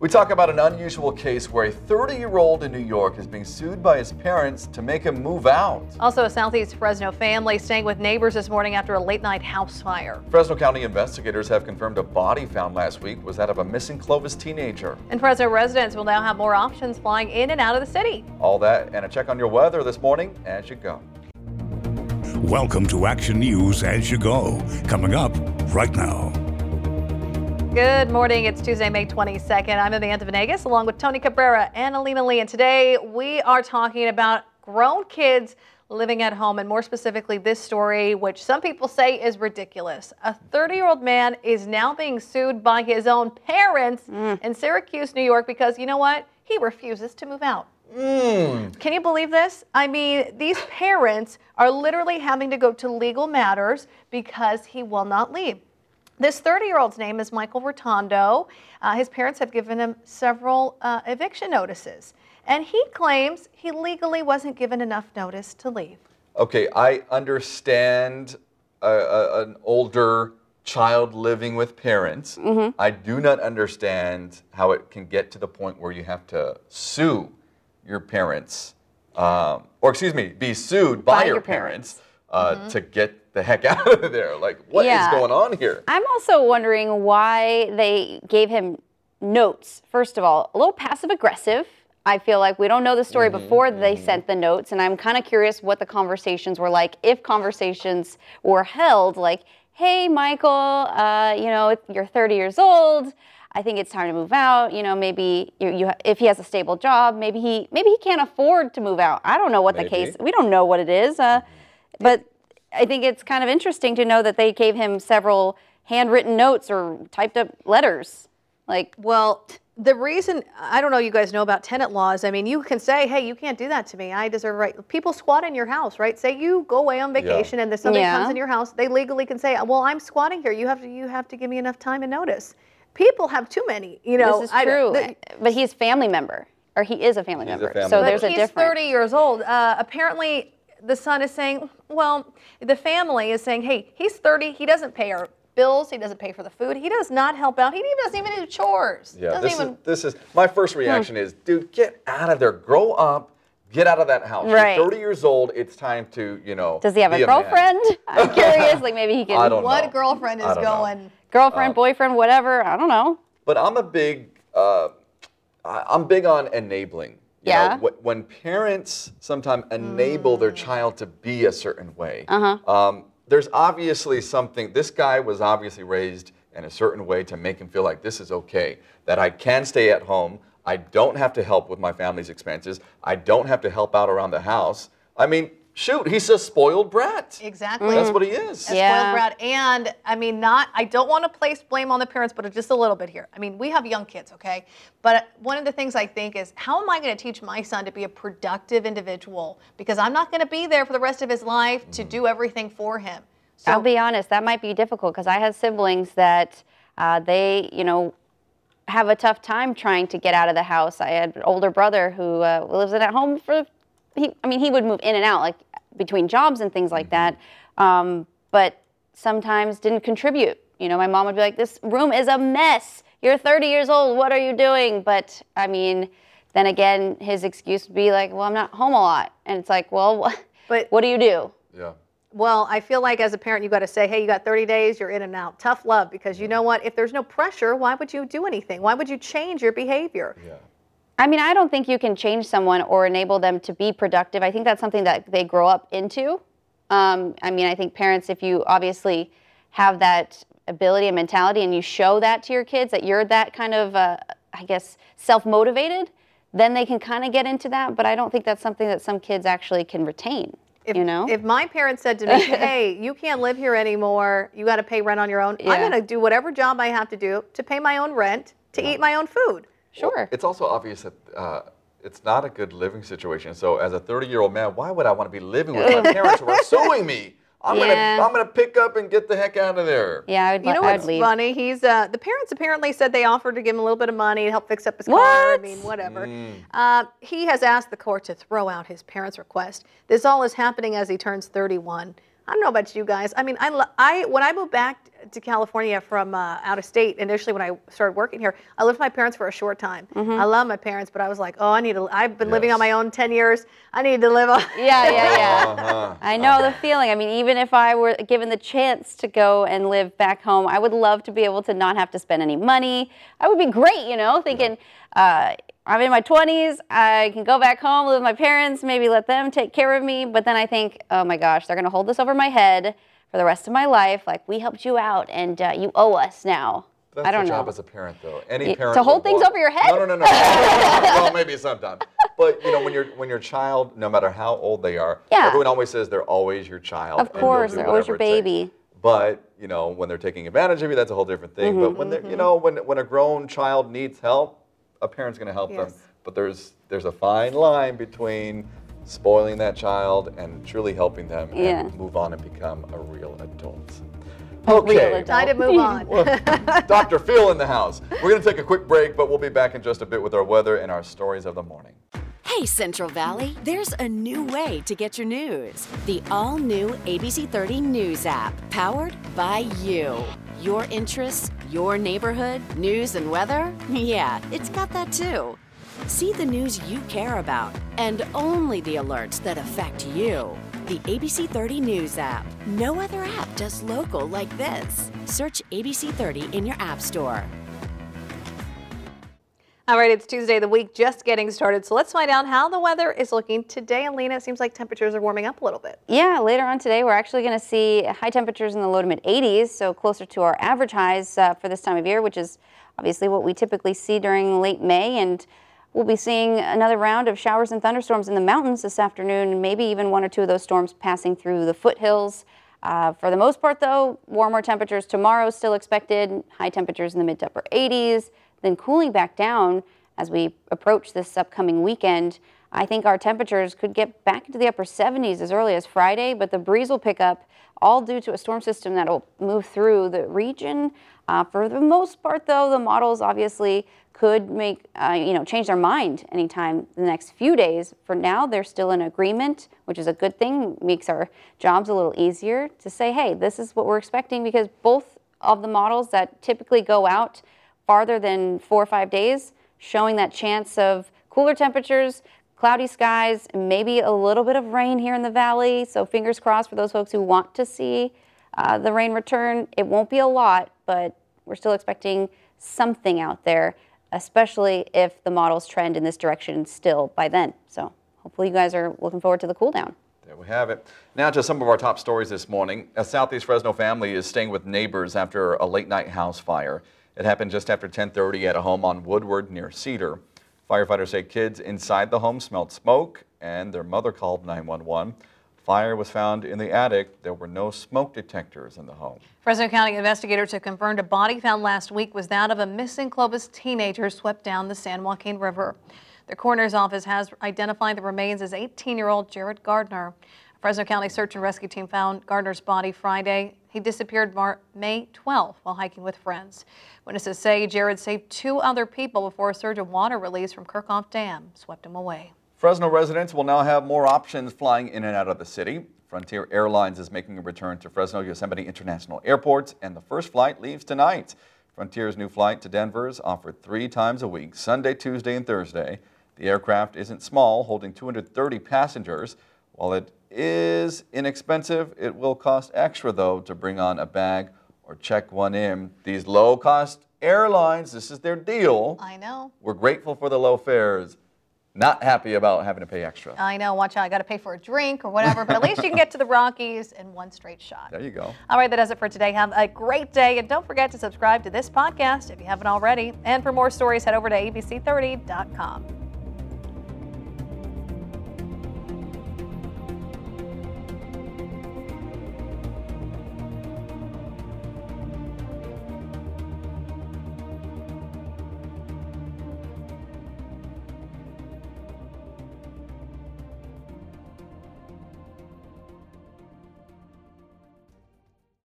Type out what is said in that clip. We talk about an unusual case where a 30-year-old in New York is being sued by his parents to make him move out. Also, a Southeast Fresno family staying with neighbors this morning after a late-night house fire. Fresno County investigators have confirmed a body found last week was that of a missing Clovis teenager. And Fresno residents will now have more options flying in and out of the city. All that and a check on your weather this morning as you go. Welcome to Action News as you go. Coming up right now. Good morning. It's Tuesday, May 22nd. I'm Amanda Venegas along with Tony Cabrera and Alina Lee. And today we are talking about grown kids living at home, and more specifically this story, which some people say is ridiculous. A 30-year-old man is now being sued by his own parents in Syracuse, New York, because you know what? He refuses to move out. Can you believe this? I mean, these parents are literally having to go to legal matters because he will not leave. This 30-year-old's name is Michael Rotondo. His parents have given him several eviction notices, and he claims he legally wasn't given enough notice to leave. Okay, I understand an older child living with parents. Mm-hmm. I do not understand how it can get to the point where you have to sue your parents, be sued by your parents. To get the heck out of there. Like, what is going on here? I'm also wondering why they gave him notes. First of all, a little passive aggressive. I feel like we don't know the story before they sent the notes, and I'm kind of curious what the conversations were like, if conversations were held, like, hey, Michael, you're 30 years old. I think it's time to move out. You know, maybe if he has a stable job, maybe he can't afford to move out. I don't know what the case. We don't know what it is. But I think it's kind of interesting to know that they gave him several handwritten notes or typed up letters. The reason, I don't know, you guys know about tenant laws. I mean, you can say, hey, you can't do that to me. I deserve a right. People squat in your house, right? Say you go away on vacation and somebody comes in your house. They legally can say, well, I'm squatting here. You have to give me enough time and notice. People have too many, you know. This is true. But he's a family member, or he is a family member. So there's a difference. He's 30 years old. Apparently, the son is saying, well, the family is saying, hey, he's 30. He doesn't pay our bills. He doesn't pay for the food. He does not help out. He doesn't even do chores. Yeah, this is my first reaction is, dude, get out of there. Grow up. Get out of that house. Right. You're 30 years old. It's time to, does he have a girlfriend? I'm curious. Maybe he can. I don't know. What girlfriend is going? Know. Girlfriend, boyfriend, whatever. I don't know. But I'm big on enabling. You know, when parents sometimes enable their child to be a certain way, there's obviously something. This guy was obviously raised in a certain way to make him feel like this is okay, that I can stay at home. I don't have to help with my family's expenses. I don't have to help out around the house. I mean, shoot, he's a spoiled brat. Exactly. That's what he is. A spoiled brat. And, I don't want to place blame on the parents, but just a little bit here. I mean, we have young kids, okay? But one of the things I think is, how am I going to teach my son to be a productive individual? Because I'm not going to be there for the rest of his life to do everything for him. So, I'll be honest, that might be difficult, because I have siblings that they, have a tough time trying to get out of the house. I had an older brother who lives at home he would move in and out, like, between jobs and things like that, but sometimes didn't contribute. My mom would be like, this room is a mess. You're 30 years old. What are you doing? But, then again, his excuse would be like, well, I'm not home a lot. And it's like, well, but what do you do? Yeah. Well, I feel like as a parent, you got to say, hey, you got 30 days, you're in and out. Tough love, because you know what? If there's no pressure, why would you do anything? Why would you change your behavior? Yeah. I don't think you can change someone or enable them to be productive. I think that's something that they grow up into. I think parents, if you obviously have that ability and mentality and you show that to your kids, that you're that kind of, self-motivated, then they can kind of get into that. But I don't think that's something that some kids actually can retain. If my parents said to me, hey, you can't live here anymore, you got to pay rent on your own, I'm going to do whatever job I have to do to pay my own rent, to eat my own food. Sure. Well, it's also obvious that it's not a good living situation. So as a 30-year-old man, why would I want to be living with my parents who are suing me? I'm gonna pick up and get the heck out of there. Yeah, I'd leave. Funny? He's the parents apparently said they offered to give him a little bit of money to help fix up his car. Whatever. He has asked the court to throw out his parents' request. This all is happening as he turns 31. I don't know about you guys. I when I moved back to California from out of state initially when I started working here. I lived with my parents for a short time. Mm-hmm. I love my parents, but I was like, oh, I need to. I've been living on my own 10 years. I need to live on. I know the feeling. I mean, even if I were given the chance to go and live back home, I would love to be able to not have to spend any money. I would be great, you know, thinking I'm in my 20s. I can go back home, live with my parents, maybe let them take care of me. But then I think, oh my gosh, they're going to hold this over my head for the rest of my life. Like, we helped you out, and you owe us now. That's your job as a parent, though. Any parent to hold things over your head? No. Well, maybe sometimes. But you know, when your child, no matter how old they are, everyone always says they're always your child. Of course, they're always your baby. But you know, when they're taking advantage of you, that's a whole different thing. Mm-hmm, but when you know, when a grown child needs help, a parent's going to help them. But there's a fine line between spoiling that child and truly helping them and move on and become a real adult. Okay. Time to move on. Well, Dr. Phil in the house. We're going to take a quick break, but we'll be back in just a bit with our weather and our stories of the morning. Hey, Central Valley, there's a new way to get your news. The all-new ABC 30 News app, powered by you. Your interests, your neighborhood, news and weather. Yeah, it's got that too. See the news you care about and only the alerts that affect you. The ABC 30 News app. No other app does local like this. Search ABC 30 in your app store. All right, it's Tuesday of the week, just getting started. So let's find out how the weather is looking today. Alina, it seems like temperatures are warming up a little bit. Yeah, later on today, we're actually going to see high temperatures in the low to mid 80s, so closer to our average highs for this time of year, which is obviously what we typically see during late May. And we'll be seeing another round of showers and thunderstorms in the mountains this afternoon, maybe even one or two of those storms passing through the foothills. For the most part, though, warmer temperatures tomorrow still expected, high temperatures in the mid to upper 80s, then cooling back down as we approach this upcoming weekend. I think our temperatures could get back into the upper 70s as early as Friday, but the breeze will pick up, all due to a storm system that will move through the region. For the most part, though, the models obviously could make, change their mind anytime in the next few days. For now, they're still in agreement, which is a good thing. Makes our jobs a little easier to say, hey, this is what we're expecting, because both of the models that typically go out farther than 4 or 5 days, showing that chance of cooler temperatures, cloudy skies, maybe a little bit of rain here in the valley. So fingers crossed for those folks who want to see the rain return. It won't be a lot, but we're still expecting something out there, especially if the models trend in this direction still by then. So hopefully you guys are looking forward to the cool down. There we have it. Now to some of our top stories this morning. A Southeast Fresno family is staying with neighbors after a late night house fire. It happened just after 10:30 at a home on Woodward near Cedar. Firefighters say kids inside the home smelled smoke and their mother called 911. Fire was found in the attic. There were no smoke detectors in the home. Fresno County investigators have confirmed a body found last week was that of a missing Clovis teenager swept down the San Joaquin River. The coroner's office has identified the remains as 18-year-old Jared Gardner. A Fresno County search and rescue team found Gardner's body Friday. He disappeared May 12 while hiking with friends. Witnesses say Jared saved two other people before a surge of water release from Kirchhoff Dam swept him away. Fresno residents will now have more options flying in and out of the city. Frontier Airlines is making a return to Fresno-Yosemite International Airport, and the first flight leaves tonight. Frontier's new flight to Denver is offered 3 times a week, Sunday, Tuesday, and Thursday. The aircraft isn't small, holding 230 passengers. While it is inexpensive, it will cost extra, though, to bring on a bag or check one in. These low-cost airlines, this is their deal. I know. We're grateful for the low fares. Not happy about having to pay extra. I know. Watch out. I got to pay for a drink or whatever, but at least you can get to the Rockies in one straight shot. There you go. All right. That does it for today. Have a great day. And don't forget to subscribe to this podcast if you haven't already. And for more stories, head over to abc30.com.